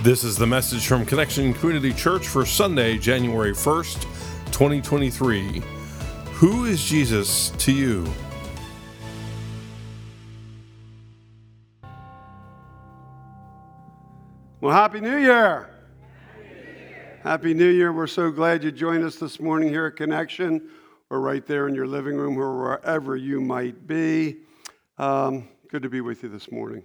This is the message from Connection Community Church for Sunday, January 1st, 2023. Who is Jesus to you? Well, Happy New Year! Happy New Year. We're so glad you joined us this morning here at Connection, or right there in your living room or wherever you might be. Good to be with you this morning.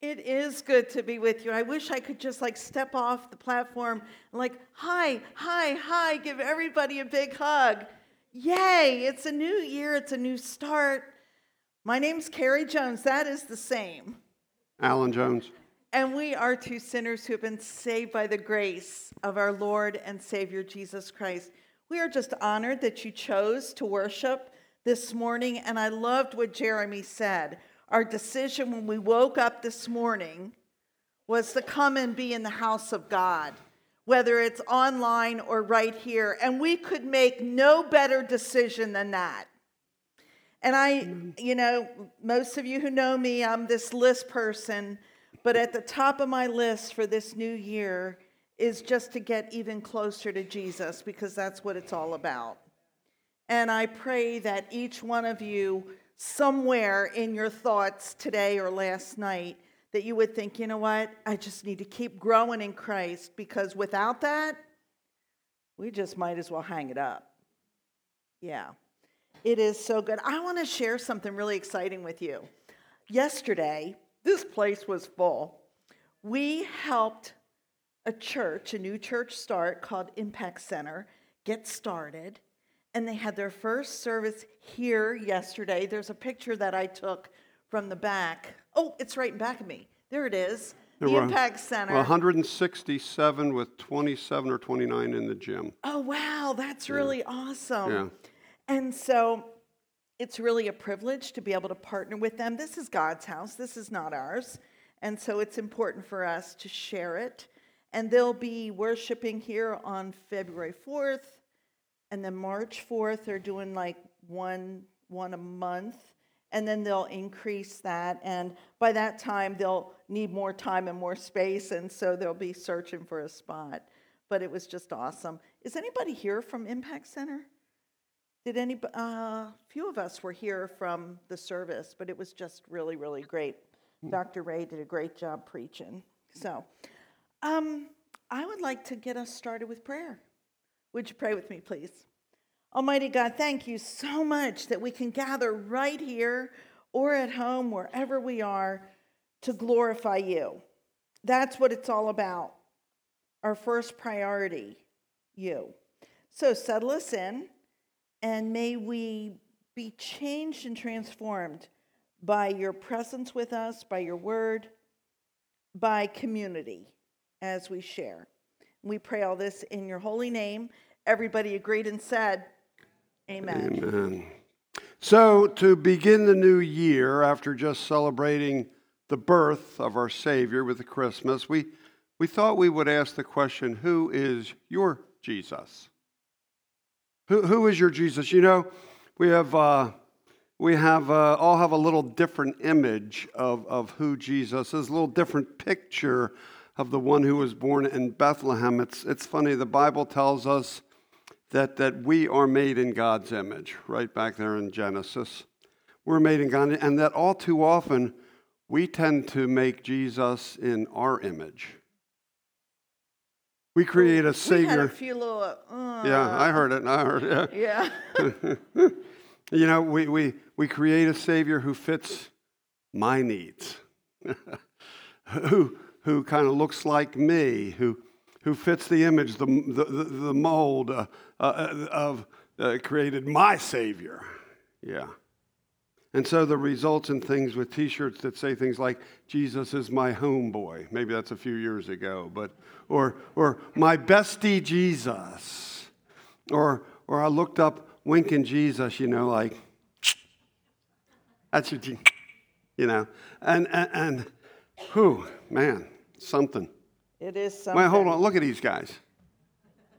It is good to be with you. I wish I could just step off the platform and hi, give everybody a big hug. Yay, it's a new year, it's a new start. My name's Carrie Jones, that is the same. Alan Jones. And we are two sinners who have been saved by the grace of our Lord and Savior Jesus Christ. We are just honored that you chose to worship this morning, and I loved what Jeremy said. Our decision when we woke up this morning was to come and be in the house of God, whether it's online or right here. And we could make no better decision than that. And most of you who know me, I'm this list person. But at the top of my list for this new year is just to get even closer to Jesus, because that's what it's all about. And I pray that each one of you, somewhere in your thoughts today or last night, that you would think, you know what, I just need to keep growing in Christ, because without that, we just might as well hang it up. Yeah, it is so good. I want to share something really exciting with you. Yesterday, this place was full. We helped a new church start called Impact Center get started. And they had their first service here yesterday. There's a picture that I took from the back. Oh, it's right in back of me. There it is. The Impact Center. 167 with 27 or 29 in the gym. Oh, wow. That's really awesome. Yeah. And so it's really a privilege to be able to partner with them. This is God's house. This is not ours. And so it's important for us to share it. And they'll be worshiping here on February 4th. And then March 4th, they're doing one a month. And then they'll increase that. And by that time, they'll need more time and more space. And so they'll be searching for a spot. But it was just awesome. Is anybody here from Impact Center? Few of us were here from the service, but it was just really, really great. Dr. Ray did a great job preaching. So I would like to get us started with prayer. Would you pray with me, please? Almighty God, thank you so much that we can gather right here or at home, wherever we are, to glorify you. That's what it's all about. Our first priority, you. So settle us in, and may we be changed and transformed by your presence with us, by your word, by community as we share. We pray all this in your holy name. Everybody agreed and said, amen. Amen. So to begin the new year, after just celebrating the birth of our Savior with the Christmas, we thought we would ask the question, who is your Jesus? Who is your Jesus? You know, we all have a little different image of who Jesus is, a little different picture of the one who was born in Bethlehem. It's funny, the Bible tells us that we are made in God's image, right back there in Genesis. We're made in God, and that all too often, we tend to make Jesus in our image. We create a Savior. We had a few little... Yeah, I heard it. Yeah. You know, we create a Savior who fits my needs. Who kind of looks like me, who fits the image, the mold of created my Savior. Yeah. And so the results in things with T-shirts that say things like, Jesus is my homeboy. Maybe that's a few years ago, or my bestie Jesus. Or I looked up winking Jesus, that's your Jesus, and whew, man, something. It is something. Man, hold on, look at these guys.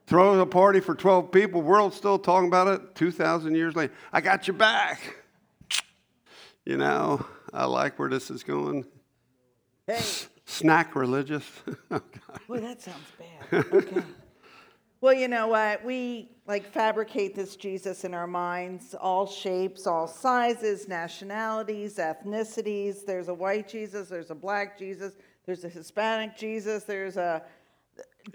Throw a party for 12 people, world's still talking about it 2,000 years later. I got your back. I like where this is going. Hey. Snack religious. Well, that sounds bad. Okay. Well, you know what? We like fabricate this Jesus in our minds, all shapes, all sizes, nationalities, ethnicities. There's a white Jesus, there's a black Jesus, there's a Hispanic Jesus, there's a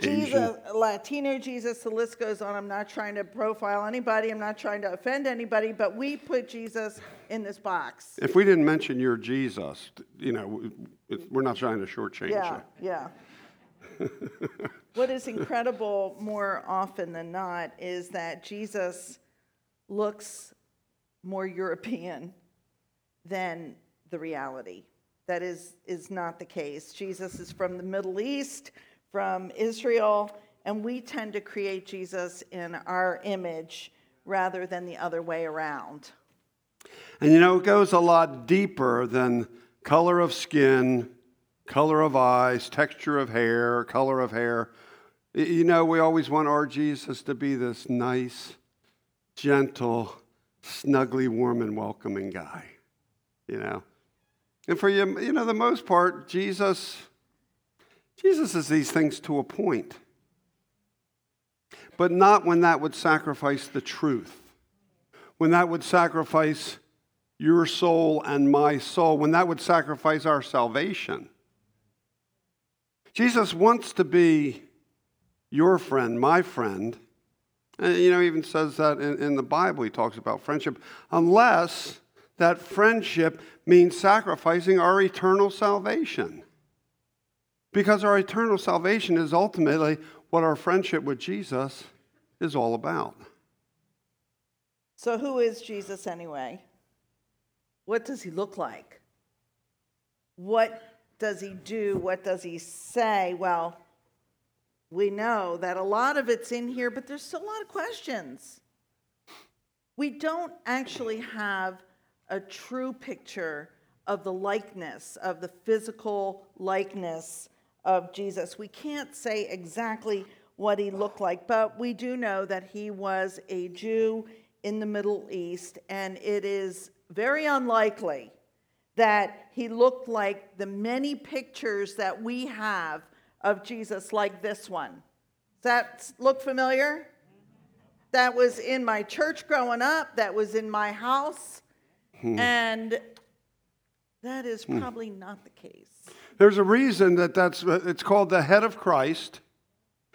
Jesus, Asian. Latino Jesus, the list goes on. I'm not trying to profile anybody. I'm not trying to offend anybody, but we put Jesus in this box. If we didn't mention your Jesus, you know, we're not trying to shortchange you. Yeah, yeah. What is incredible more often than not is that Jesus looks more European than the reality. That is not the case. Jesus is from the Middle East, from Israel, and we tend to create Jesus in our image rather than the other way around. And you know, it goes a lot deeper than color of skin, color of eyes, texture of hair, color of hair. You know, we always want our Jesus to be this nice, gentle, snuggly, warm, and welcoming guy, you know. And for you, you know, the most part, Jesus is these things to a point, but not when that would sacrifice the truth, when that would sacrifice your soul and my soul, when that would sacrifice our salvation. Jesus wants to be your friend, my friend, and you know, he even says that in the Bible. He talks about friendship, unless that friendship means sacrificing our eternal salvation. Because our eternal salvation is ultimately what our friendship with Jesus is all about. So who is Jesus anyway? What does he look like? What does he do? What does he say? Well, we know that a lot of it's in here, but there's still a lot of questions. We don't actually have a true picture of the likeness, of the physical likeness of Jesus. We can't say exactly what he looked like, but we do know that he was a Jew in the Middle East, and it is very unlikely that he looked like the many pictures that we have of Jesus, like this one. Does that look familiar? That was in my church growing up, that was in my house, and that is probably not the case. There's a reason it's called The Head of Christ.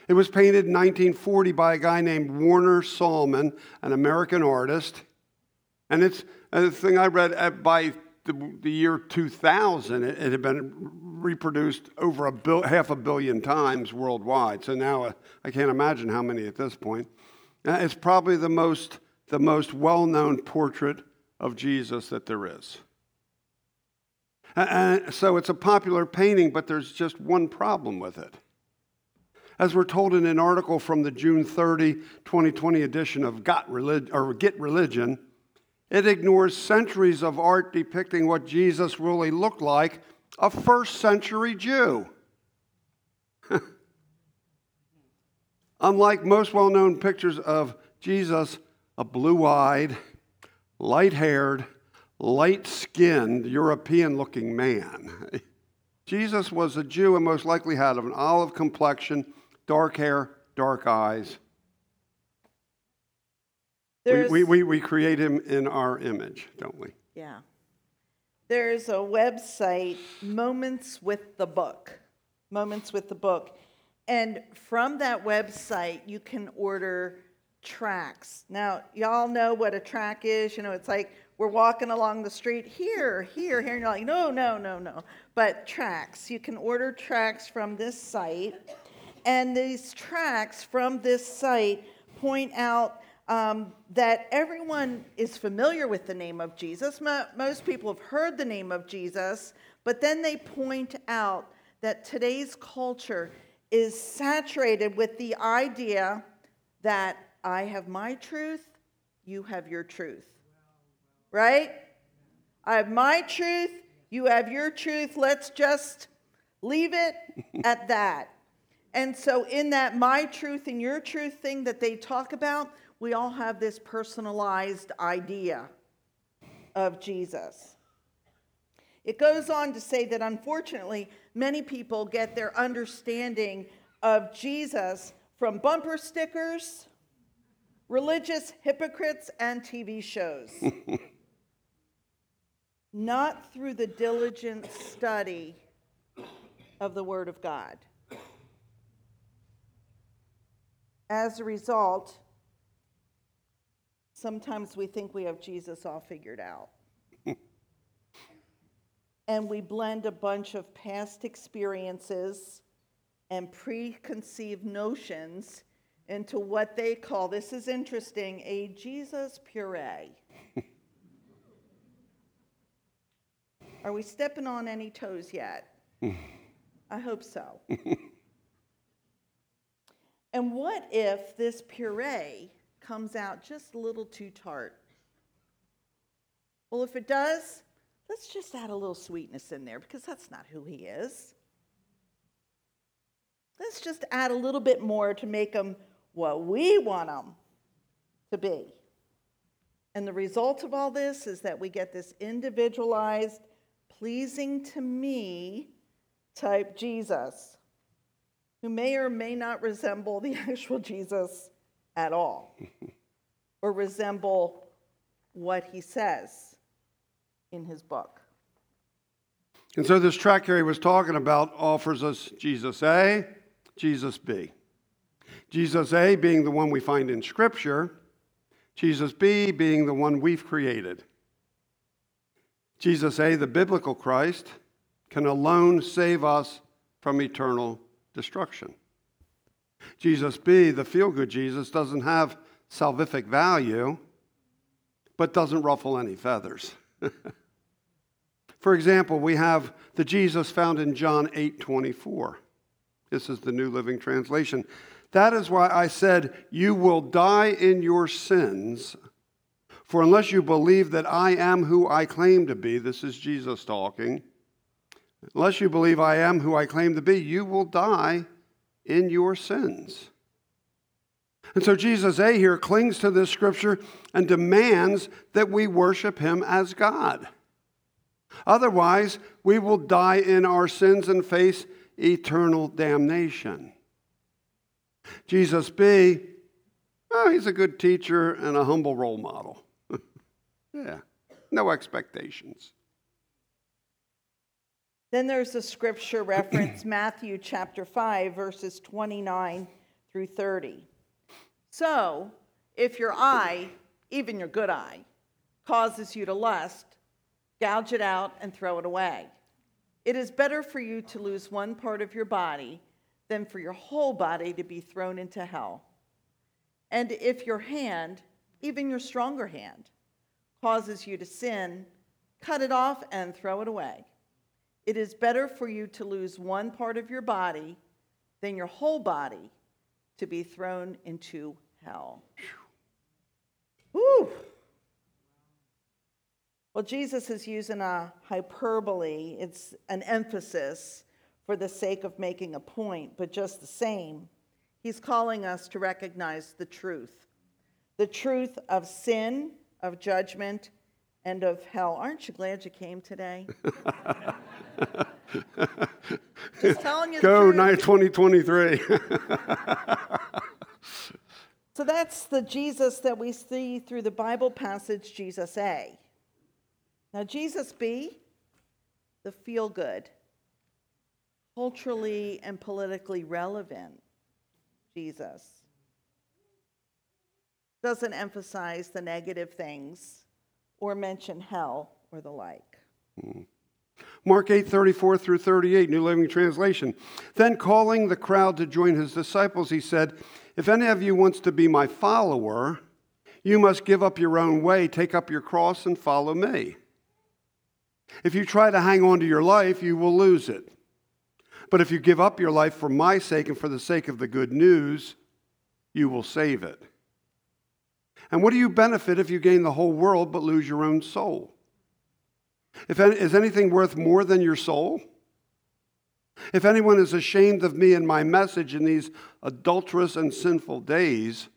It was painted in 1940 by a guy named Warner Salman, an American artist. And it's the thing I read by the year 2000. It had been reproduced over half a billion times worldwide. So now I can't imagine how many at this point. It's probably the most well-known portrait of Jesus that there is. So it's a popular painting, but there's just one problem with it. As we're told in an article from the June 30, 2020 edition of Get Religion, it ignores centuries of art depicting what Jesus really looked like, a first-century Jew. Unlike most well-known pictures of Jesus, a blue-eyed, light-haired, light-skinned, European-looking man. Jesus was a Jew and most likely had an olive complexion, dark hair, dark eyes. We create him in our image, don't we? Yeah. There's a website, Moments with the Book. Moments with the Book. And from that website, you can order tracks. Now, y'all know what a track is. You know, it's like we're walking along the street, here, and you're like, no. But tracks, you can order tracks from this site, and these tracks from this site point out that everyone is familiar with the name of Jesus. Most people have heard the name of Jesus, but then they point out that today's culture is saturated with the idea that I have my truth, you have your truth. Right? I have my truth, you have your truth, let's just leave it at that. And so in that my truth and your truth thing that they talk about, we all have this personalized idea of Jesus. It goes on to say that unfortunately, many people get their understanding of Jesus from bumper stickers, religious hypocrites, and TV shows. Not through the diligent study of the Word of God. As a result, sometimes we think we have Jesus all figured out. And we blend a bunch of past experiences and preconceived notions into what they call, this is interesting, a Jesus puree. Are we stepping on any toes yet? I hope so. And what if this puree comes out just a little too tart? Well, if it does, let's just add a little sweetness in there, because that's not who he is. Let's just add a little bit more to make him what we want him to be. And the result of all this is that we get this individualized, pleasing to me type Jesus, who may or may not resemble the actual Jesus at all, or resemble what he says in his book. And so this track Carrie was talking about offers us Jesus A, Jesus B. Jesus A being the one we find in Scripture, Jesus B being the one we've created. Jesus A, the biblical Christ, can alone save us from eternal destruction. Jesus B, the feel-good Jesus, doesn't have salvific value, but doesn't ruffle any feathers. For example, we have the Jesus found in John 8:24. This is the New Living Translation. That is why I said, you will die in your sins, for unless you believe that I am who I claim to be, this is Jesus talking, unless you believe I am who I claim to be, you will die in your sins. And so Jesus A here clings to this scripture and demands that we worship him as God. Otherwise, we will die in our sins and face eternal damnation. Jesus B, oh, he's a good teacher and a humble role model. Yeah, no expectations. Then there's the scripture reference, Matthew chapter 5, verses 29 through 30. So, if your eye, even your good eye, causes you to lust, gouge it out and throw it away. It is better for you to lose one part of your body than for your whole body to be thrown into hell. And if your hand, even your stronger hand, causes you to sin, cut it off and throw it away. It is better for you to lose one part of your body than your whole body to be thrown into hell. Whew. Well, Jesus is using a hyperbole. It's an emphasis for the sake of making a point, but just the same, he's calling us to recognize the truth of sin, of judgment, and of hell. Aren't you glad you came today? Just telling you Go, the truth. 9/20/23. So that's the Jesus that we see through the Bible passage, Jesus A. Now, Jesus B, the feel-good, culturally and politically relevant Jesus, doesn't emphasize the negative things or mention hell or the like. Mark 8:34 through 38, New Living Translation. Then calling the crowd to join his disciples, he said, if any of you wants to be my follower, you must give up your own way, take up your cross, and follow me. If you try to hang on to your life, you will lose it. But if you give up your life for my sake and for the sake of the good news, you will save it. And what do you benefit if you gain the whole world but lose your own soul? Is anything worth more than your soul? If anyone is ashamed of me and my message in these adulterous and sinful days,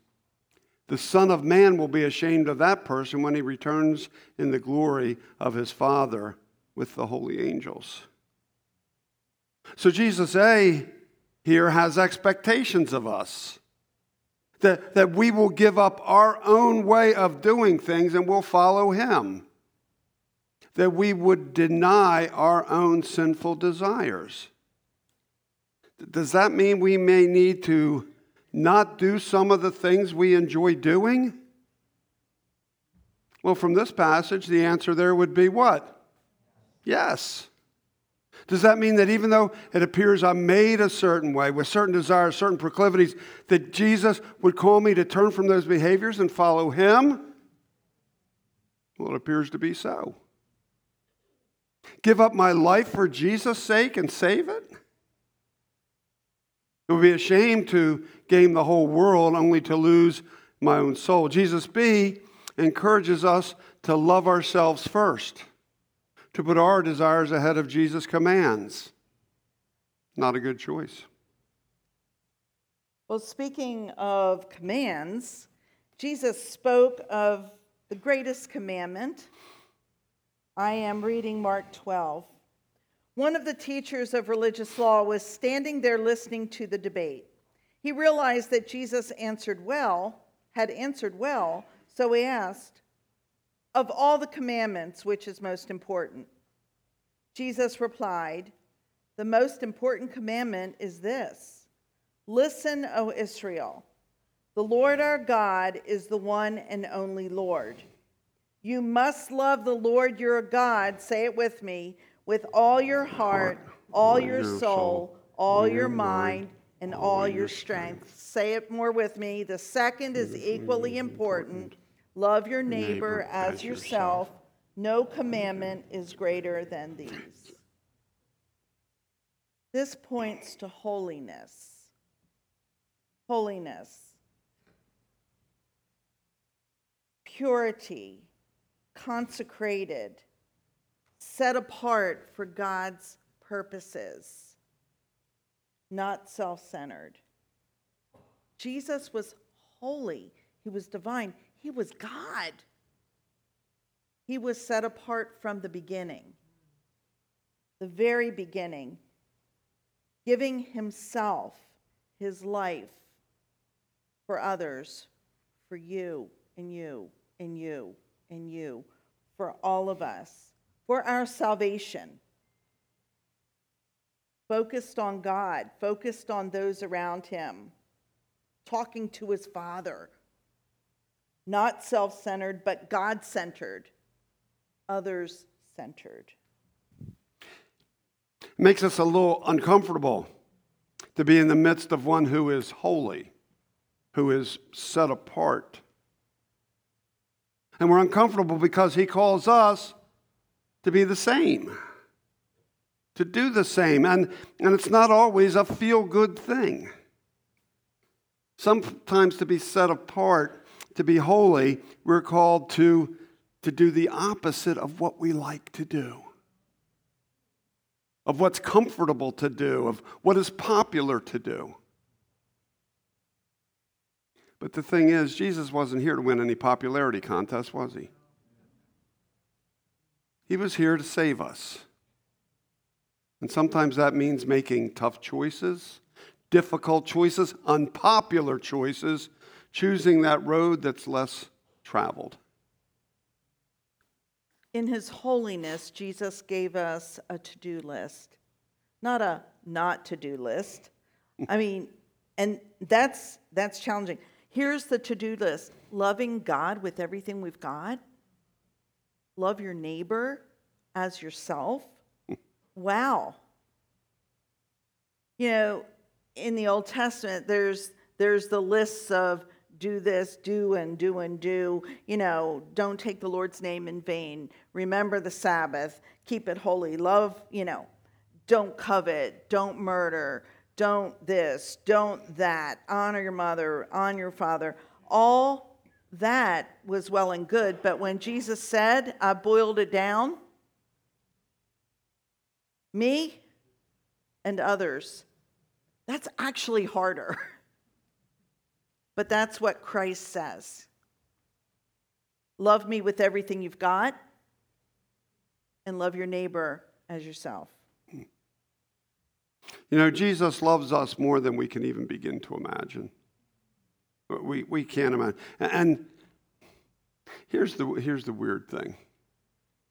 the Son of Man will be ashamed of that person when he returns in the glory of his Father with the holy angels. So Jesus here has expectations of us, that we will give up our own way of doing things and we'll follow him, that we would deny our own sinful desires. Does that mean we may need to not do some of the things we enjoy doing? Well, from this passage, the answer there would be what? Yes. Does that mean that even though it appears I'm made a certain way, with certain desires, certain proclivities, that Jesus would call me to turn from those behaviors and follow him? Well, it appears to be so. Give up my life for Jesus' sake and save it? It would be a shame to gain the whole world only to lose my own soul. Jesus B encourages us to love ourselves first, to put our desires ahead of Jesus' commands. Not a good choice. Well, speaking of commands, Jesus spoke of the greatest commandment. I am reading Mark 12. One of the teachers of religious law was standing there listening to the debate. He realized that Jesus had answered well, so he asked, "Of all the commandments, which is most important?" Jesus replied, "The most important commandment is this. Listen, O Israel, the Lord our God is the one and only Lord. You must love the Lord your God," say it with me, "with all your heart, all your soul, all your mind, and all your strength." Say it more with me. The second is equally important. Love your neighbor as yourself. No commandment is greater than these. This points to holiness. Holiness. Purity. Consecrated, set apart for God's purposes, not self-centered. Jesus was holy. He was divine. He was God. He was set apart from the beginning, the very beginning, giving himself, his life, for others, for you and you and you. And you, for all of us, for our salvation. Focused on God, focused on those around him, talking to his Father, not self-centered, but God-centered, others-centered. It makes us a little uncomfortable to be in the midst of one who is holy, who is set apart. And we're uncomfortable because he calls us to be the same, to do the same. And it's not always a feel-good thing. Sometimes to be set apart, to be holy, we're called to do the opposite of what we like to do, of what's comfortable to do, of what is popular to do. But the thing is, Jesus wasn't here to win any popularity contest, was he? He was here to save us. And sometimes that means making tough choices, difficult choices, unpopular choices, choosing that road that's less traveled. In his holiness, Jesus gave us a to-do list. Not a not-to-do list. I mean, and that's challenging. Here's the to-do list. Loving God with everything we've got. Love your neighbor as yourself. Wow. You know, in the Old Testament, there's the lists of do this, do and do and do. You know, don't take the Lord's name in vain. Remember the Sabbath. Keep it holy. Love, you know, don't covet. Don't murder. Don't this, don't that, honor your mother, honor your father. All that was well and good, but when Jesus said, I boiled it down, me and others, that's actually harder. But that's what Christ says. Love me with everything you've got and love your neighbor as yourself. You know, Jesus loves us more than we can even begin to imagine. We can't imagine. And here's the weird thing.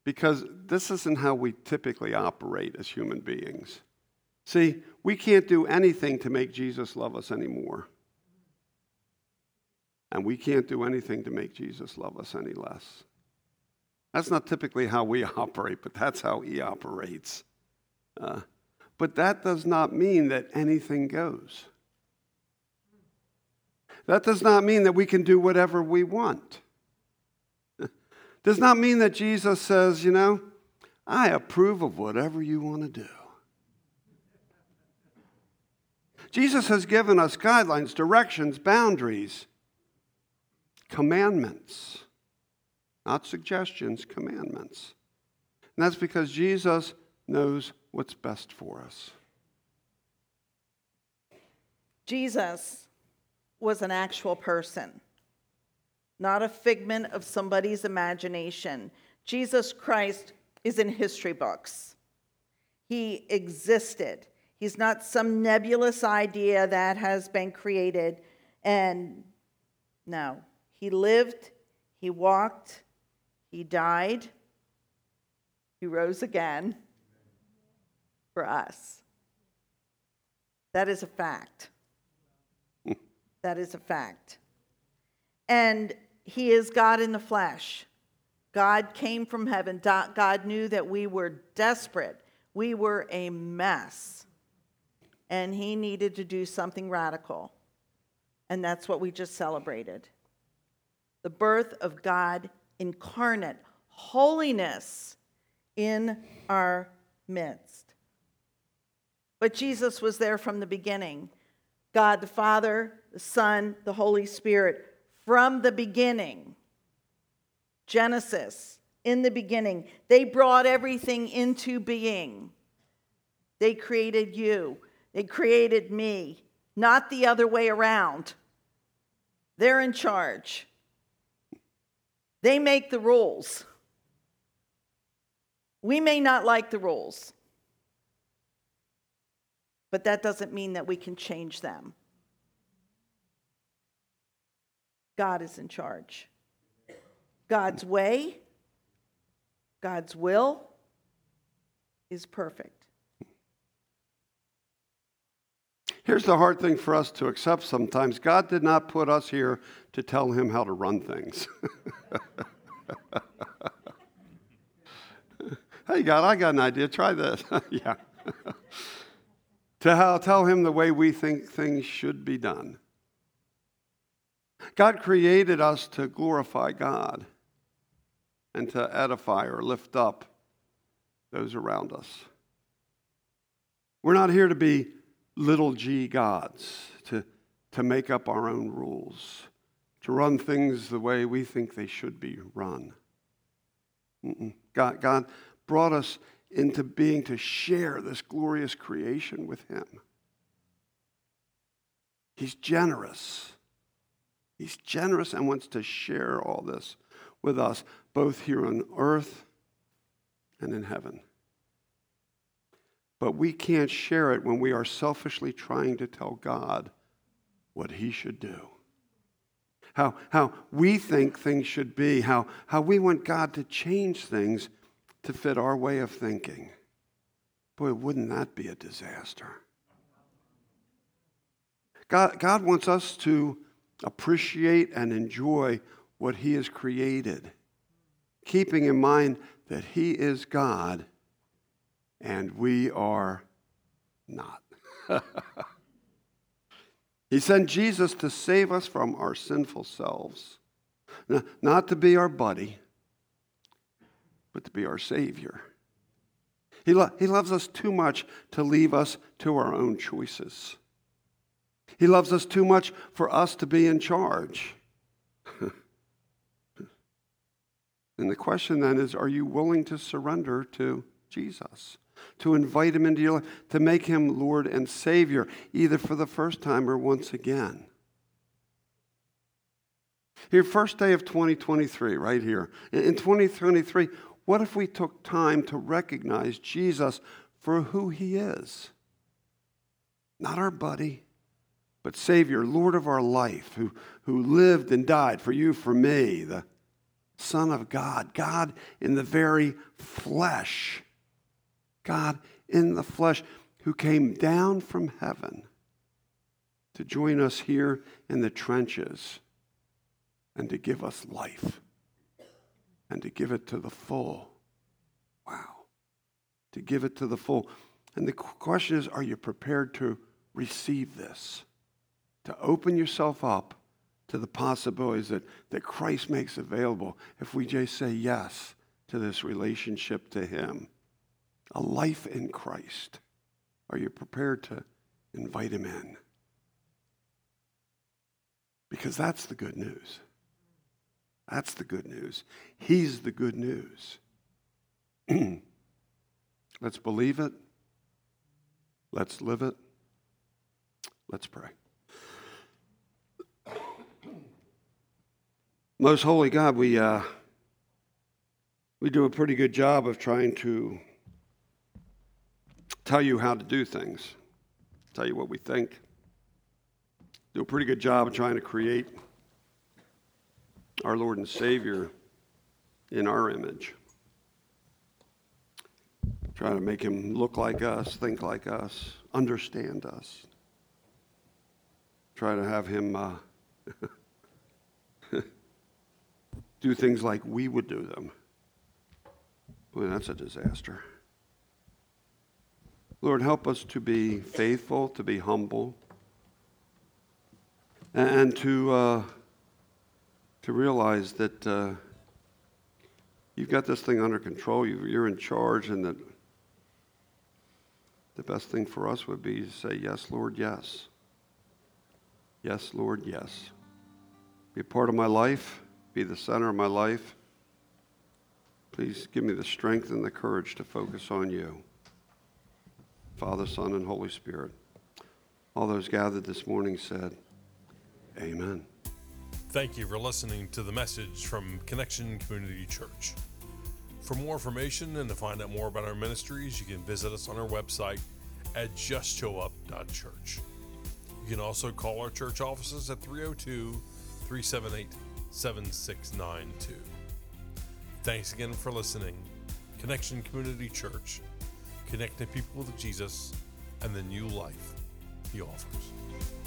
Because this isn't how we typically operate as human beings. See, we can't do anything to make Jesus love us anymore. And we can't do anything to make Jesus love us any less. That's not typically how we operate, but that's how he operates. But that does not mean that anything goes. That does not mean that we can do whatever we want. Does not mean that Jesus says, you know, I approve of whatever you want to do. Jesus has given us guidelines, directions, boundaries, commandments. Not suggestions, commandments. And that's because Jesus knows what's best for us. Jesus was an actual person. Not a figment of somebody's imagination. Jesus Christ is in history books. He existed. He's not some nebulous idea that has been created. And no, he lived, he walked, he died, he rose again for us. That is a fact. That is a fact. And he is God in the flesh. God came from heaven. God knew that we were desperate. We were a mess. And he needed to do something radical. And that's what we just celebrated. The birth of God incarnate. Holiness in our midst. But Jesus was there from the beginning. God the Father, the Son, the Holy Spirit. From the beginning, Genesis, in the beginning, they brought everything into being. They created you. They created me. Not the other way around. They're in charge. They make the rules. We may not like the rules, but that doesn't mean that we can change them. God is in charge. God's way, God's will is perfect. Here's the hard thing for us to accept sometimes. God did not put us here to tell him how to run things. Hey, God, I got an idea. Try this. Yeah. To tell him the way we think things should be done. God created us to glorify God and to edify or lift up those around us. We're not here to be little g gods, to make up our own rules, to run things the way we think they should be run. God brought us into being to share this glorious creation with him. He's generous. He's generous and wants to share all this with us, both here on earth and in heaven. But we can't share it when we are selfishly trying to tell God what he should do, how we think things should be, how we want God to change things to fit our way of thinking. Boy, wouldn't that be a disaster? God wants us to appreciate and enjoy what he has created, keeping in mind that he is God and we are not. He sent Jesus to save us from our sinful selves, not to be our buddy, but to be our Savior. He loves us too much to leave us to our own choices. He loves us too much for us to be in charge. And the question then is, are you willing to surrender to Jesus? To invite him into your life? To make him Lord and Savior, either for the first time or once again? Here, first day of 2023, right here. In 2023, What if we took time to recognize Jesus for who he is? Not our buddy, but Savior, Lord of our life, who lived and died for you, for me, the Son of God, God in the very flesh, God in the flesh who came down from heaven to join us here in the trenches and to give us life and to give it to the full. Wow. To give it to the full. And the question is, are you prepared to receive this? To open yourself up to the possibilities that Christ makes available if we just say yes to this relationship to him. A life in Christ. Are you prepared to invite him in? Because that's the good news. That's the good news. He's the good news. Let's believe it. Let's live it. Let's pray. Most holy God, we do a pretty good job of trying to tell you how to do things, tell you what we think. Do a pretty good job of trying to create our Lord and Savior in our image. Try to make him look like us, think like us, understand us. Try to have him do things like we would do them. Boy, that's a disaster. Lord, help us to be faithful, to be humble, and to realize that you've got this thing under control. You're in charge, and that the best thing for us would be to say, yes, Lord, yes. Yes, Lord, yes. Be a part of my life. Be the center of my life. Please give me the strength and the courage to focus on you. Father, Son, and Holy Spirit. All those gathered this morning said, amen. Thank you for listening to the message from Connection Community Church. For more information and to find out more about our ministries, you can visit us on our website at justshowup.church. You can also call our church offices at 302-378-7692. Thanks again for listening. Connection Community Church, connecting people with Jesus and the new life he offers.